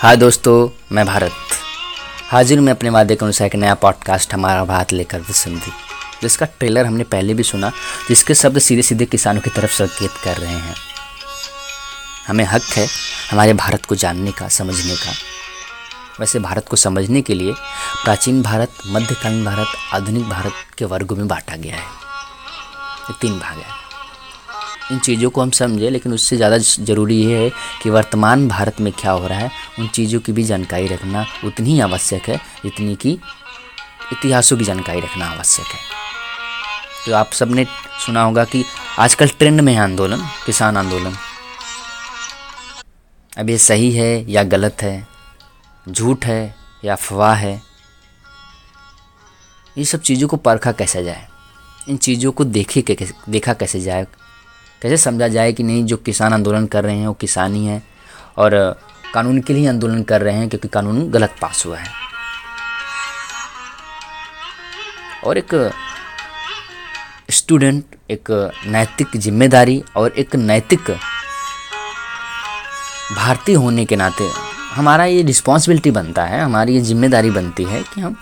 हाय दोस्तों, मैं भारत हाजिर मैं अपने वादे के अनुसार एक नया पॉडकास्ट हमारा भारत लेकर विसंधी, जिसका ट्रेलर हमने पहले भी सुना, जिसके शब्द सीधे सीधे किसानों की तरफ संकेत कर रहे हैं। हमें हक है हमारे भारत को जानने का, समझने का। वैसे भारत को समझने के लिए प्राचीन भारत, मध्यकालीन भारत, आधुनिक भारत के वर्गों में बांटा गया है। ये 3 भाग है। इन चीज़ों को हम समझें, लेकिन उससे ज़्यादा ज़रूरी यह है कि वर्तमान भारत में क्या हो रहा है, उन चीज़ों की भी जानकारी रखना उतनी ही आवश्यक है जितनी कि इतिहासों की जानकारी रखना आवश्यक है। तो आप सब ने सुना होगा कि आजकल ट्रेंड में है आंदोलन, किसान आंदोलन। अब ये सही है या गलत है, झूठ है या अफवाह है, ये सब चीज़ों को परखा कैसे जाए, इन चीज़ों को देखा कैसे जाए, कैसे समझा जाए कि नहीं जो किसान आंदोलन कर रहे हैं वो किसान ही हैं और कानून के लिए आंदोलन कर रहे हैं क्योंकि कानून गलत पास हुआ है। और एक स्टूडेंट, एक नैतिक जिम्मेदारी और एक नैतिक भारतीय होने के नाते हमारा ये रिस्पॉन्सिबिलिटी बनता है, हमारी ये जिम्मेदारी बनती है कि हम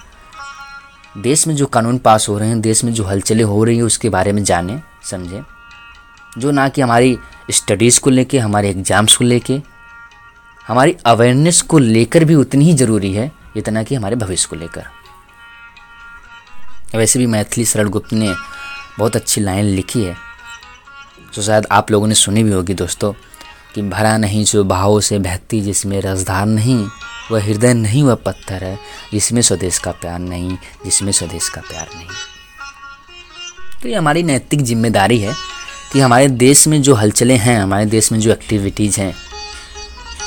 देश में जो कानून पास हो रहे हैं, देश में जो हलचलें हो रही हैं उसके बारे में जानें, समझें, जो ना कि हमारी स्टडीज़ को लेके, हमारे एग्ज़ाम्स को लेके, हमारी अवेयरनेस को लेकर भी उतनी ही ज़रूरी है जितना कि हमारे भविष्य को लेकर। वैसे भी मैथिली शरण गुप्त ने बहुत अच्छी लाइन लिखी है, तो शायद आप लोगों ने सुनी भी होगी दोस्तों, कि भरा नहीं जो बहाव से बहती, जिसमें रसधार नहीं वह हृदय, नहीं वह पत्थर है जिसमें स्वदेश का प्यार नहीं, जिसमें स्वदेश का प्यार नहीं। तो ये हमारी नैतिक जिम्मेदारी है कि हमारे देश में जो हलचलें हैं, हमारे देश में जो एक्टिविटीज़ हैं,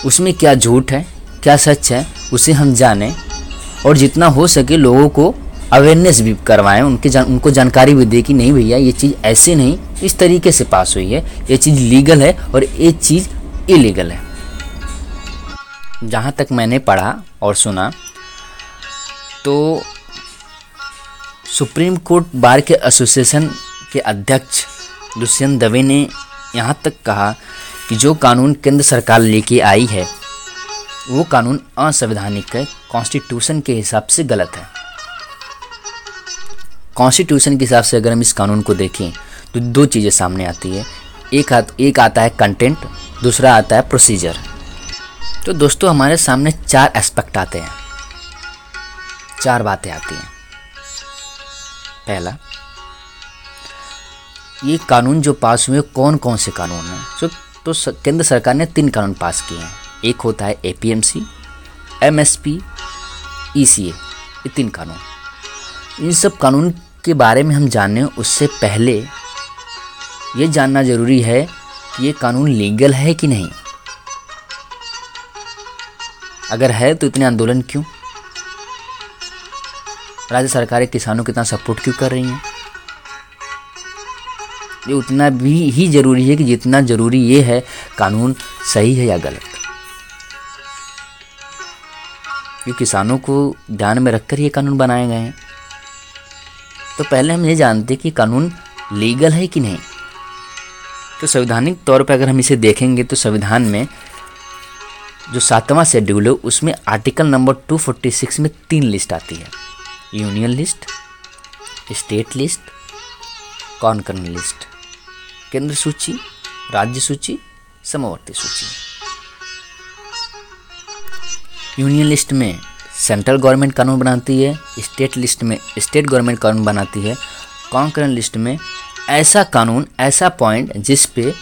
उसमें क्या झूठ है, क्या सच है, उसे हम जानें और जितना हो सके लोगों को अवेयरनेस भी करवाएं, उनको जानकारी भी दें कि नहीं भैया ये चीज़ ऐसे नहीं, इस तरीके से पास हुई है, ये चीज़ लीगल है और ये चीज़ इलीगल है। जहाँ तक मैंने पढ़ा और सुना तो सुप्रीम कोर्ट बार के एसोसिएशन के अध्यक्ष दुष्यंत दवे ने यहाँ तक कहा कि जो कानून केंद्र सरकार लेके आई है वो कानून असंवैधानिक है, कॉन्स्टिट्यूशन के हिसाब से गलत है। कॉन्स्टिट्यूशन के हिसाब से अगर हम इस कानून को देखें तो 2 चीज़ें सामने आती है, एक आता है कंटेंट, दूसरा आता है प्रोसीजर। तो दोस्तों हमारे सामने 4 एस्पेक्ट आते हैं, 4 बातें आती हैं। पहला, ये कानून जो पास हुए कौन कौन से कानून हैं। तो केंद्र सरकार ने 3 कानून पास किए हैं, एक होता है APMC, MSP, ECA, ये 3 कानून। इन सब कानून के बारे में हम जानें उससे पहले ये जानना ज़रूरी है कि ये कानून लीगल है कि नहीं। अगर है तो इतने आंदोलन क्यों, राज्य सरकारें किसानों को इतना सपोर्ट क्यों कर रही हैं। ये उतना भी ही ज़रूरी है कि जितना ज़रूरी ये है कानून सही है या गलत। ये किसानों को ध्यान में रखकर ये कानून बनाए गए हैं। तो पहले हम ये जानते हैं कि कानून लीगल है कि नहीं। तो संवैधानिक तौर पर अगर हम इसे देखेंगे तो संविधान में जो 7वां शेड्यूल है उसमें आर्टिकल नंबर 246 में 3 लिस्ट आती है, union list, state list, concurrent list, केंद्र सूची, राज्य सूची, समवर्ती सूची। यूनियन लिस्ट में सेंट्रल गवर्नमेंट कानून बनाती है, स्टेट लिस्ट में स्टेट गवर्नमेंट कानून बनाती है, कॉन्करेंट लिस्ट में ऐसा कानून, ऐसा पॉइंट जिस पे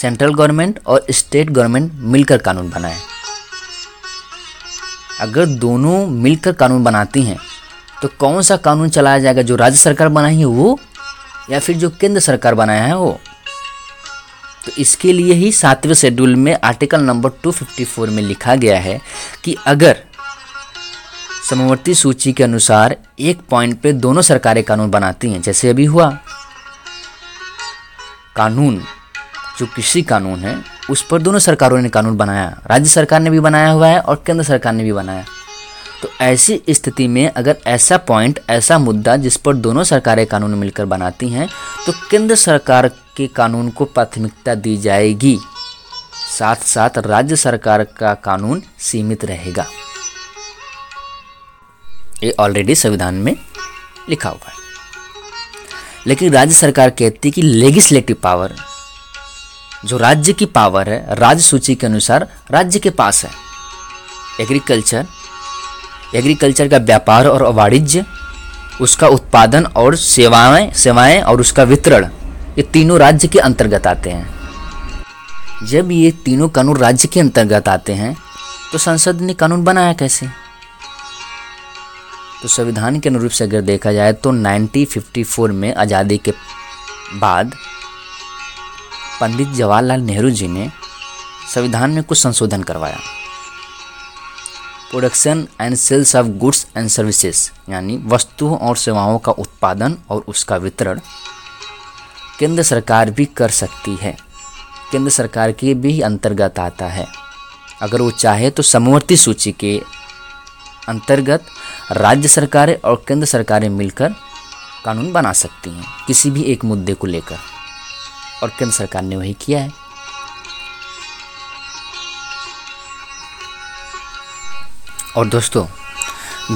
सेंट्रल गवर्नमेंट और स्टेट गवर्नमेंट मिलकर कानून बनाए। अगर दोनों मिलकर कानून बनाती हैं तो कौन सा कानून चलाया जाएगा, जो राज्य सरकार बनाई है वो या फिर जो केंद्र सरकार बनाया है वो। तो इसके लिए ही 7वें शेड्यूल में आर्टिकल नंबर 254 में लिखा गया है कि अगर समवर्ती सूची के अनुसार एक पॉइंट पे दोनों सरकारें कानून बनाती हैं, जैसे अभी हुआ कानून जो कृषि कानून है उस पर दोनों सरकारों ने कानून बनाया, राज्य सरकार ने भी बनाया हुआ है और केंद्र सरकार ने भी बनाया। तो ऐसी स्थिति में अगर ऐसा पॉइंट, ऐसा मुद्दा जिस पर दोनों सरकारें कानून मिलकर बनाती हैं तो केंद्र सरकार के कानून को प्राथमिकता दी जाएगी साथ साथ राज्य सरकार का कानून सीमित रहेगा। ये ऑलरेडी संविधान में लिखा हुआ है, लेकिन राज्य सरकार कहती है कि लेजिस्लेटिव पावर, जो राज्य की पावर है, राज्य सूची के अनुसार राज्य के पास है। एग्रीकल्चर का व्यापार और वाणिज्य, उसका उत्पादन और सेवाएं और उसका वितरण, ये तीनों राज्य के अंतर्गत आते हैं। जब ये तीनों कानून राज्य के अंतर्गत आते हैं तो संसद ने कानून बनाया कैसे? तो संविधान के अनुरूप से अगर देखा जाए तो 1954 में आज़ादी के बाद पंडित जवाहरलाल नेहरू जी ने संविधान में कुछ संशोधन करवाया। Production and sales of goods and services, यानी वस्तुओं और सेवाओं का उत्पादन और उसका वितरण केंद्र सरकार भी कर सकती है, केंद्र सरकार के भी अंतर्गत आता है। अगर वो चाहे तो समवर्ती सूची के अंतर्गत राज्य सरकारें और केंद्र सरकारें मिलकर कानून बना सकती हैं किसी भी एक मुद्दे को लेकर, और केंद्र सरकार ने वही किया है। और दोस्तों,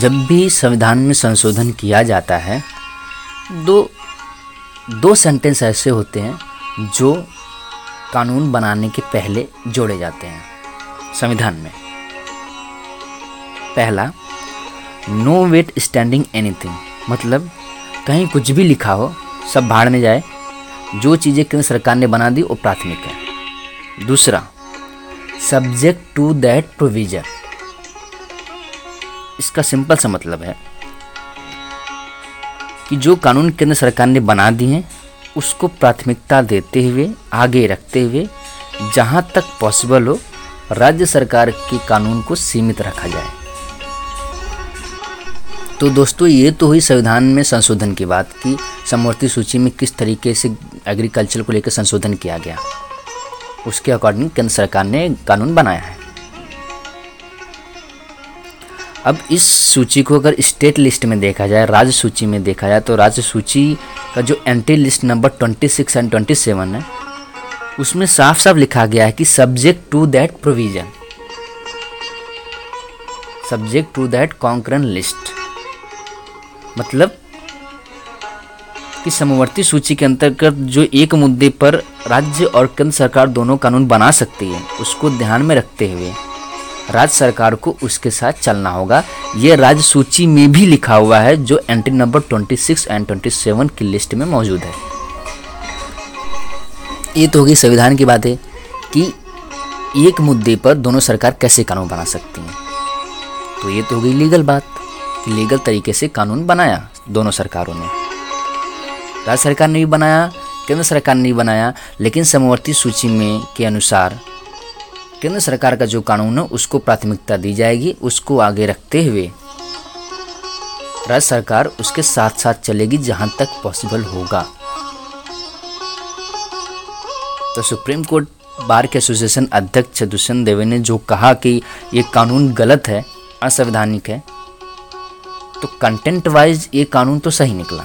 जब भी संविधान में संशोधन किया जाता है, दो सेंटेंस ऐसे होते हैं जो कानून बनाने के पहले जोड़े जाते हैं संविधान में। पहला, नो वेट स्टैंडिंग एनीथिंग, मतलब कहीं कुछ भी लिखा हो सब भाड़ में जाए, जो चीज़ें केंद्र सरकार ने बना दी वो प्राथमिक है। दूसरा, सब्जेक्ट टू दैट प्रोविजन, इसका सिंपल सा मतलब है कि जो कानून केंद्र सरकार ने बना दिए हैं उसको प्राथमिकता देते हुए, आगे रखते हुए, जहां तक पॉसिबल हो राज्य सरकार के कानून को सीमित रखा जाए। तो दोस्तों, ये तो हुई संविधान में संशोधन की बात कि समवर्ती सूची में किस तरीके से एग्रीकल्चर को लेकर संशोधन किया गया, उसके अकॉर्डिंग केंद्र सरकार ने कानून बनाया है। अब इस सूची को अगर स्टेट लिस्ट में देखा जाए, राज्य सूची में देखा जाए, तो राज्य सूची का जो एंट्री लिस्ट नंबर 26 एंड 27 है, उसमें साफ साफ लिखा गया है कि subject to that provision, subject to that concurrent list, मतलब कि समवर्ती सूची के अंतर्गत जो एक मुद्दे पर राज्य और केंद्र सरकार दोनों कानून बना सकती है, उसको ध्यान में रखते हुए राज्य सरकार को उसके साथ चलना होगा। ये राज्य सूची में भी लिखा हुआ है जो एंट्री नंबर 26 एंड 27 की लिस्ट में मौजूद है। ये तो होगी संविधान की बात है कि एक मुद्दे पर दोनों सरकार कैसे कानून बना सकती हैं। तो ये तो होगी लीगल बात कि लीगल तरीके से कानून बनाया दोनों सरकारों ने, राज्य सरकार ने भी बनाया, केंद्र सरकार ने भी बनाया, लेकिन समवर्ती सूची में के अनुसार केंद्र सरकार का जो कानून है उसको प्राथमिकता दी जाएगी, उसको आगे रखते हुए राज्य सरकार उसके साथ साथ चलेगी जहां तक पॉसिबल होगा। तो सुप्रीम कोर्ट बार के एसोसिएशन अध्यक्ष दुष्यंत देव ने जो कहा कि ये कानून गलत है, असंवैधानिक है, तो कंटेंट वाइज ये कानून तो सही निकला,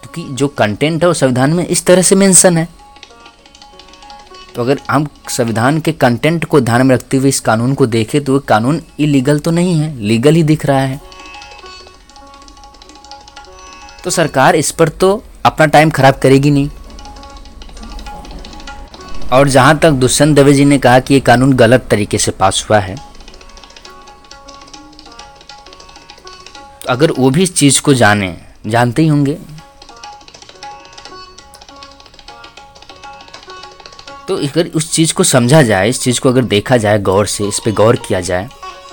क्योंकि तो जो कंटेंट है वो संविधान में इस तरह से मेंशन है। तो अगर हम संविधान के कंटेंट को ध्यान में रखते हुए इस कानून को देखें तो वो कानून इलीगल तो नहीं है, लीगल ही दिख रहा है। तो सरकार इस पर तो अपना टाइम खराब करेगी नहीं। और जहां तक दुष्यंत दवे जी ने कहा कि ये कानून गलत तरीके से पास हुआ है, तो अगर वो भी इस चीज़ को जानते ही होंगे, तो अगर उस चीज़ को समझा जाए, इस चीज़ को अगर देखा जाए गौर से, इस पे गौर किया जाए,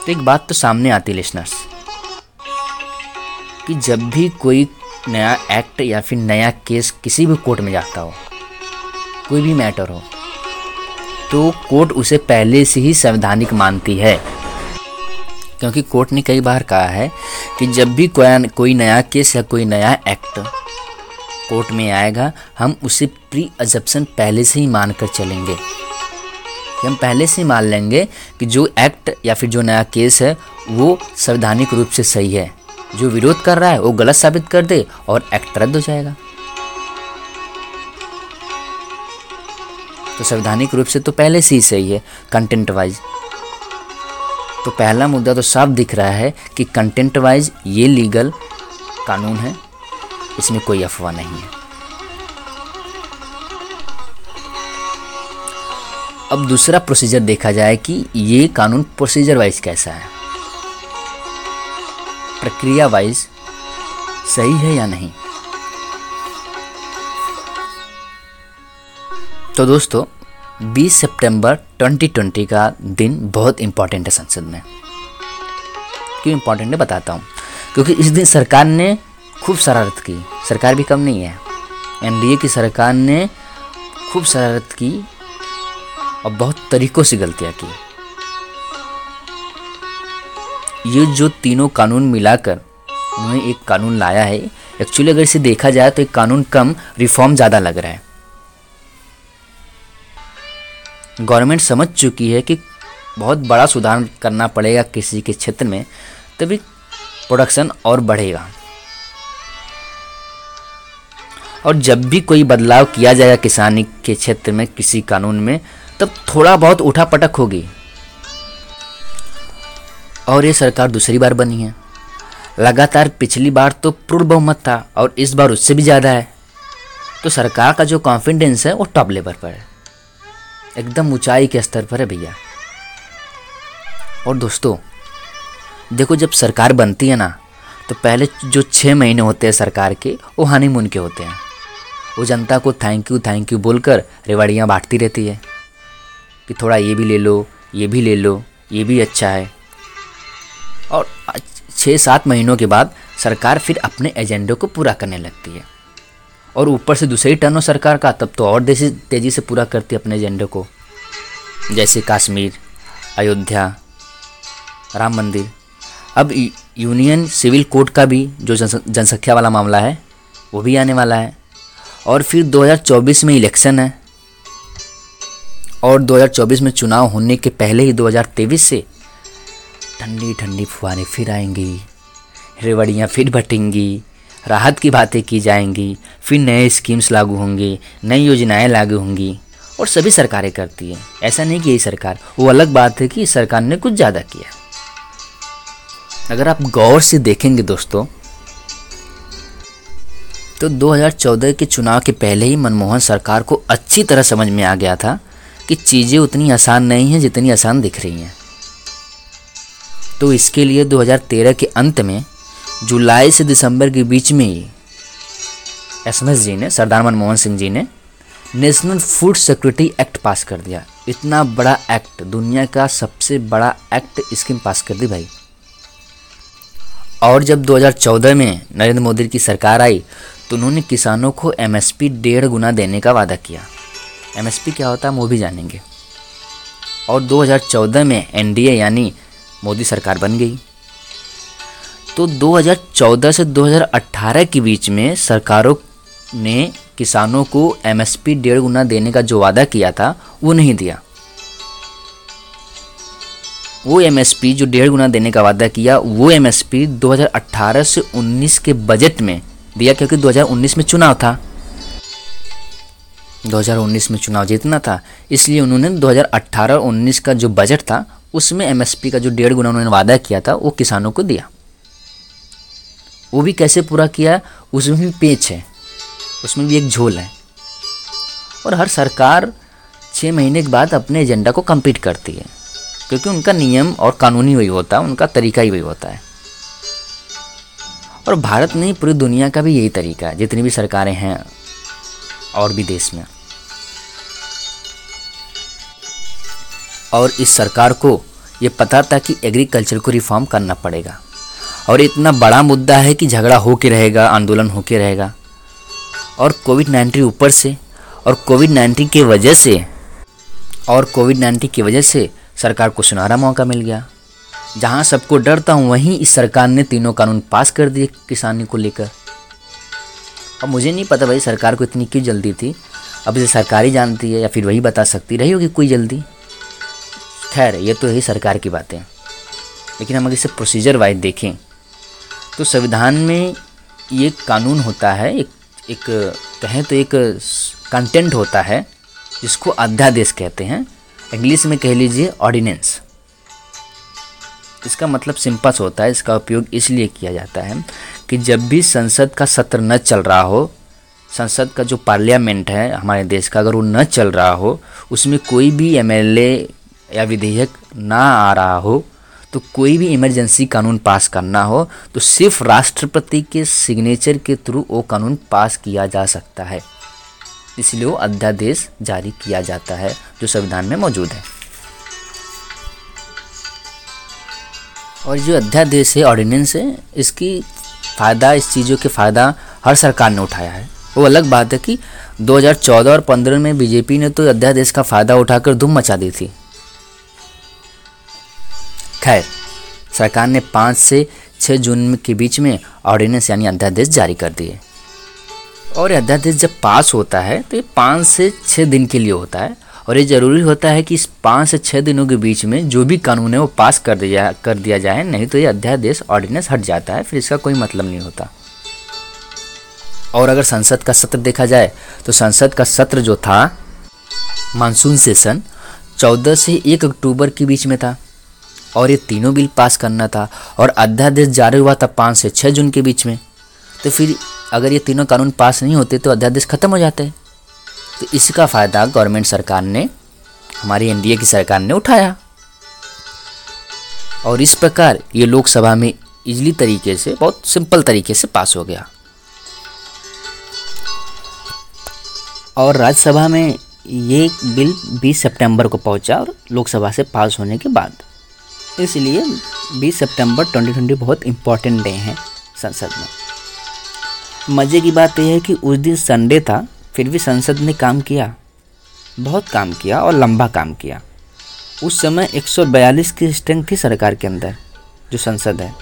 तो एक बात तो सामने आती लिसनर्स कि जब भी कोई नया एक्ट या फिर नया केस किसी भी कोर्ट में जाता हो, कोई भी मैटर हो, तो कोर्ट उसे पहले से ही संवैधानिक मानती है, क्योंकि कोर्ट ने कई बार कहा है कि जब भी कोई नया केस या कोई नया एक्ट कोर्ट में आएगा, हम उसे प्री अजम्पशन पहले से ही मान कर चलेंगे, कि हम पहले से ही मान लेंगे कि जो एक्ट या फिर जो नया केस है वो संवैधानिक रूप से सही है, जो विरोध कर रहा है वो गलत साबित कर दे और एक्ट रद्द हो जाएगा। तो संवैधानिक रूप से तो पहले से ही सही है कंटेंट वाइज। तो पहला मुद्दा तो साफ दिख रहा है कि कंटेंट वाइज ये लीगल कानून है, इसमें कोई अफवाह नहीं है। अब दूसरा प्रोसीजर देखा जाए कि ये कानून प्रोसीजर वाइज कैसा है, प्रक्रिया वाइज सही है या नहीं। तो दोस्तों 20 सितंबर 2020 का दिन बहुत इम्पॉर्टेंट है संसद में। क्यों इम्पॉर्टेंट है बताता हूँ, क्योंकि इस दिन सरकार ने खूब शरारत की, सरकार भी कम नहीं है, एनडीए की सरकार ने खूब शरारत की और बहुत तरीक़ों से गलतियाँ की। ये जो तीनों कानून मिलाकर उन्होंने एक कानून लाया है, एक्चुअली अगर इसे देखा जाए तो एक कानून कम रिफॉर्म ज़्यादा लग रहा है। गवर्नमेंट समझ चुकी है कि बहुत बड़ा सुधार करना पड़ेगा किसी के क्षेत्र में, तभी प्रोडक्शन और बढ़ेगा। और जब भी कोई बदलाव किया जाएगा किसानी के क्षेत्र में किसी कानून में, तब थोड़ा बहुत उठा पटक होगी। और ये सरकार दूसरी बार बनी है, लगातार पिछली बार तो पूर्ण बहुमत था और इस बार उससे भी ज़्यादा है। तो सरकार का जो कॉन्फिडेंस है वो टॉप लेवल पर है, एकदम ऊंचाई के स्तर पर है भैया। और दोस्तों देखो, जब सरकार बनती है ना तो पहले जो 6 महीने होते हैं सरकार के वो हनीमून के होते हैं। वो जनता को थैंक यू बोलकर रेवाड़ियाँ बांटती रहती है कि थोड़ा ये भी ले लो, ये भी ले लो, ये भी अच्छा है। और 6-7 महीनों के बाद सरकार फिर अपने एजेंडे को पूरा करने लगती है, और ऊपर से दूसरी टर्न हो सरकार का, तब तो और तेज़ी से पूरा करती है अपने एजेंडे को, जैसे कश्मीर, अयोध्या, राम मंदिर। अब यूनियन सिविल कोड का भी जो जनसंख्या वाला मामला है वो भी आने वाला है। और फिर 2024 में इलेक्शन है, और 2024 में चुनाव होने के पहले ही 2023 से ठंडी ठंडी फुहारें फिर आएंगी, रेवड़ियाँ फिर बटेंगी, राहत की बातें की जाएंगी, फिर नए स्कीम्स लागू होंगे, नई योजनाएं लागू होंगी। और सभी सरकारें करती हैं, ऐसा नहीं कि यही सरकार, वो अलग बात है कि इस सरकार ने कुछ ज़्यादा किया। अगर आप गौर से देखेंगे दोस्तों तो 2014 के चुनाव के पहले ही मनमोहन सरकार को अच्छी तरह समझ में आ गया था कि चीज़ें उतनी आसान नहीं हैं जितनी आसान दिख रही हैं। तो इसके लिए 2013 के अंत में जुलाई से दिसंबर के बीच में ही एसएमएसजी ने, सरदार मनमोहन सिंह जी ने national food security act pass कर दिया। इतना बड़ा एक्ट, दुनिया का सबसे बड़ा एक्ट, स्कीम पास कर दी भाई। और जब 2014 में नरेंद्र मोदी की सरकार आई तो उन्होंने किसानों को एमएसपी 1.5 गुना देने का वादा किया। एमएसपी क्या होता है वो भी जानेंगे। और 2014 में एनडीए यानी मोदी सरकार बन गई। तो 2014 से 2018 के बीच में सरकारों ने किसानों को एमएसपी 1.5 गुना देने का जो वादा किया था वो नहीं दिया। वो एमएसपी जो 1.5 गुना देने का वादा किया, वो एमएसपी 2018 से 19 के बजट में दिया, क्योंकि 2019 में चुनाव था, 2019 में चुनाव जीतना था, इसलिए उन्होंने 2018-19 का जो बजट था उसमें एमएसपी का जो 1.5 गुना उन्होंने वादा किया था वो किसानों को दिया। वो भी कैसे पूरा किया, उसमें भी पेच है, उसमें भी एक झोल है। और हर सरकार 6 महीने के बाद अपने एजेंडा को कंप्लीट करती है, क्योंकि उनका नियम और कानून ही वही होता है, उनका तरीका ही वही होता है। और भारत नहीं, पूरी दुनिया का भी यही तरीका है, जितनी भी सरकारें हैं और भी देश में। और इस सरकार को ये पता था कि एग्रीकल्चर को रिफॉर्म करना पड़ेगा, और इतना बड़ा मुद्दा है कि झगड़ा हो के रहेगा, आंदोलन हो के रहेगा। और कोविड-19 ऊपर से, और कोविड-19 की वजह से सरकार को सुनहरा मौका मिल गया। जहां सबको डर था वहीं इस सरकार ने तीनों कानून पास कर दिए किसानी को लेकर। अब मुझे नहीं पता भाई सरकार को इतनी क्यों जल्दी थी, अब इसे सरकार ही जानती है या फिर वही बता सकती रही होगी कोई जल्दी। खैर ये तो यही सरकार की बातें, लेकिन हम अगर इसे प्रोसीजर वाइज देखें तो संविधान में ये कानून होता है, एक कहें तो एक कंटेंट होता है जिसको अध्यादेश कहते हैं, इंग्लिश में कह लीजिए ऑर्डिनेंस। इसका मतलब सिंपल होता है, इसका उपयोग इसलिए किया जाता है कि जब भी संसद का सत्र न चल रहा हो, संसद का जो पार्लियामेंट है हमारे देश का, अगर वो न चल रहा हो, उसमें कोई भी एमएलए या विधेयक ना आ रहा हो, तो कोई भी इमरजेंसी कानून पास करना हो तो सिर्फ राष्ट्रपति के सिग्नेचर के थ्रू वो कानून पास किया जा सकता है, इसलिए वो अध्यादेश जारी किया जाता है जो संविधान में मौजूद है। और जो अध्यादेश है, ऑर्डिनेंस है, इसकी फ़ायदा, इस चीज़ों के फ़ायदा हर सरकार ने उठाया है। वो अलग बात है कि 2014 और 15 में बीजेपी ने तो अध्यादेश का फ़ायदा उठाकर धूम मचा दी थी। खैर, सरकार ने 5 से 6 जून के बीच में ऑर्डिनेंस यानी अध्यादेश जारी कर दिए। और अध्यादेश जब पास होता है तो ये 5 से 6 दिन के लिए होता है, और ये ज़रूरी होता है कि इस 5 से 6 दिनों के बीच में जो भी कानून है वो पास कर दिया जाए, नहीं तो ये अध्यादेश ऑर्डिनेंस हट जाता है, फिर इसका कोई मतलब नहीं होता। और अगर संसद का सत्र देखा जाए तो संसद का सत्र जो था, मानसून सेशन, 14 से 1 अक्टूबर के बीच में था, और ये तीनों बिल पास करना था, और अध्यादेश जारी हुआ था 5 से 6 जून के बीच में। तो फिर अगर ये तीनों कानून पास नहीं होते तो अध्यादेश ख़त्म हो जाते हैं। तो इसका फ़ायदा गवर्नमेंट सरकार ने, हमारी एनडीए की सरकार ने उठाया, और इस प्रकार ये लोकसभा में इजली तरीके से, बहुत सिंपल तरीके से पास हो गया। और राज्यसभा में ये बिल 20 सितंबर को पहुंचा, और लोकसभा से पास होने के बाद, इसलिए 20 सितंबर 2020 बहुत इम्पॉर्टेंट डे है संसद में। मज़े की बात यह है कि उस दिन संडे था, फिर भी संसद ने काम किया, बहुत काम किया और लंबा काम किया। उस समय 142 की स्ट्रेंथ थी सरकार के अंदर, जो संसद है,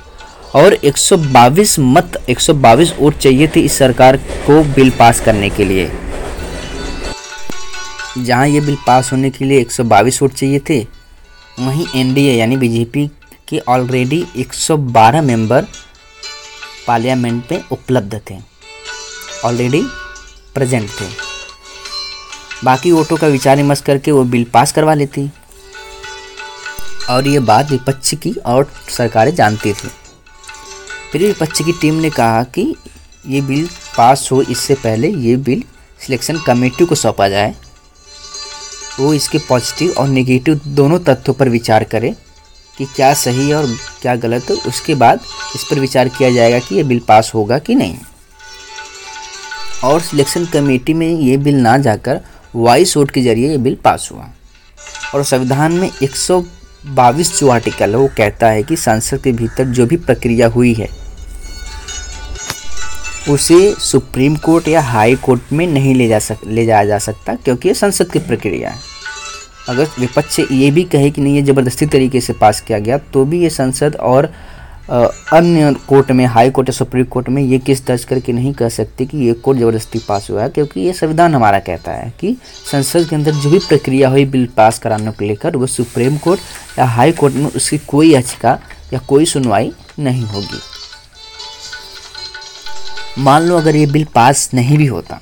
और 122 मत, 122 वोट चाहिए थे इस सरकार को बिल पास करने के लिए। जहाँ ये बिल पास होने के लिए 122 वोट चाहिए थे, वहीं एनडीए यानी बीजेपी के ऑलरेडी 112 मेंबर पार्लियामेंट में उपलब्ध थे, ऑलरेडी प्रेजेंट थे। बाकी वोटों का विचार विमर्श करके वो बिल पास करवा लेती, और ये बात विपक्ष की और सरकारें जानती थी। फिर विपक्ष की टीम ने कहा कि ये बिल पास हो इससे पहले ये बिल सिलेक्शन कमेटी को सौंपा जाए, वो इसके पॉजिटिव और नेगेटिव दोनों तथ्यों पर विचार करें कि क्या सही है और क्या गलत है। उसके बाद इस पर विचार किया जाएगा कि ये बिल पास होगा कि नहीं। और सिलेक्शन कमेटी में ये बिल ना जाकर वॉइस वोट के जरिए ये बिल पास हुआ। और संविधान में 122 जो आर्टिकल है वो कहता है कि संसद के भीतर जो भी प्रक्रिया हुई है उसे सुप्रीम कोर्ट या हाई कोर्ट में नहीं ले जाया जा सकता, क्योंकि ये संसद की प्रक्रिया है। अगर विपक्ष ये भी कहे कि नहीं ये ज़बरदस्ती तरीके से पास किया गया, तो भी ये संसद और अन्य कोर्ट में, हाई कोर्ट या सुप्रीम कोर्ट में, ये केस दर्ज करके नहीं कह सकती कि ये कोर्ट ज़बरदस्ती पास हुआ है, क्योंकि ये संविधान हमारा कहता है कि संसद के अंदर जो भी प्रक्रिया हुई बिल पास कराने को लेकर, वो सुप्रीम कोर्ट या हाई कोर्ट में उसकी कोई याचिका या कोई सुनवाई नहीं होगी। मान लो अगर ये बिल पास नहीं भी होता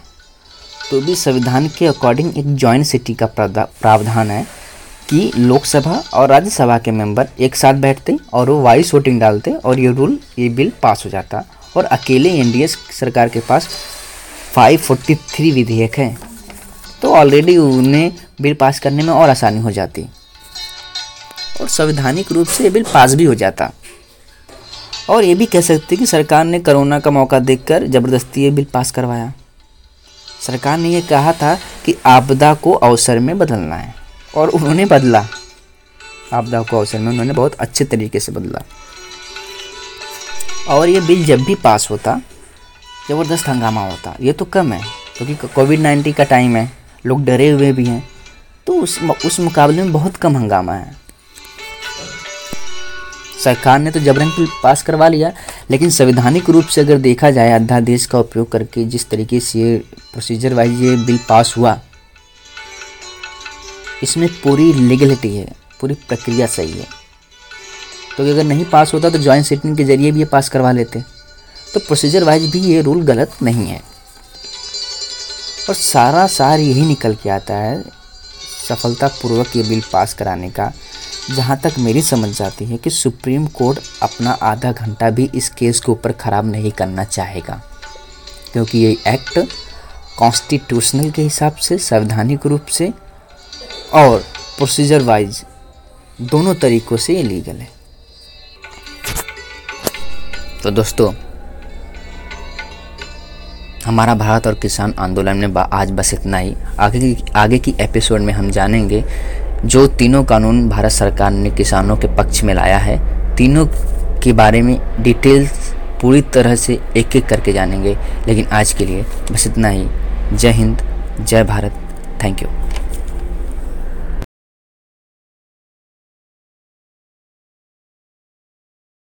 तो भी संविधान के अकॉर्डिंग एक जॉइंट सिटी का प्रावधान है कि लोकसभा और राज्यसभा के मेंबर एक साथ बैठते और वो वॉइस वोटिंग डालते, और ये रूल, ये बिल पास हो जाता। और अकेले एनडीए सरकार के पास 543 विधेयक हैं, तो ऑलरेडी उन्हें बिल पास करने में और आसानी हो जाती, और संवैधानिक रूप से ये बिल पास भी हो जाता। और ये भी कह सकते कि सरकार ने कोरोना का मौका देखकर ज़बरदस्ती ये बिल पास करवाया। सरकार ने यह कहा था कि आपदा को अवसर में बदलना है, और उन्होंने बदला, आपदा को अवसर में उन्होंने बहुत अच्छे तरीके से बदला। और ये बिल जब भी पास होता ज़बरदस्त हंगामा होता। ये तो कम है क्योंकि कोविड-19 का टाइम है, लोग डरे हुए भी हैं, तो उस मुकाबले में बहुत कम हंगामा है। सरकार ने तो जबरन बिल पास करवा लिया, लेकिन संवैधानिक रूप से अगर देखा जाए, अध्यादेश का उपयोग करके जिस तरीके से प्रोसीजर वाइज ये बिल पास हुआ, इसमें पूरी लीगलिटी है, पूरी प्रक्रिया सही है। तो अगर नहीं पास होता तो जॉइंट सिटिंग के जरिए भी ये पास करवा लेते, तो प्रोसीजर वाइज भी ये रूल गलत नहीं है। और सारा यही निकल के आता है सफलतापूर्वक ये बिल पास कराने का। जहाँ तक मेरी समझ जाती है कि सुप्रीम कोर्ट अपना आधा घंटा भी इस केस के ऊपर ख़राब नहीं करना चाहेगा, क्योंकि ये एक्ट कॉन्स्टिट्यूशनल के हिसाब से, संवैधानिक रूप से और प्रोसीजर वाइज दोनों तरीक़ों से ये लीगल है। तो दोस्तों, हमारा भारत और किसान आंदोलन में आज बस इतना ही। आगे की एपिसोड में हम जानेंगे जो तीनों कानून भारत सरकार ने किसानों के पक्ष में लाया है, तीनों के बारे में डिटेल्स पूरी तरह से एक एक करके जानेंगे। लेकिन आज के लिए बस इतना ही। जय हिंद, जय भारत, थैंक यू।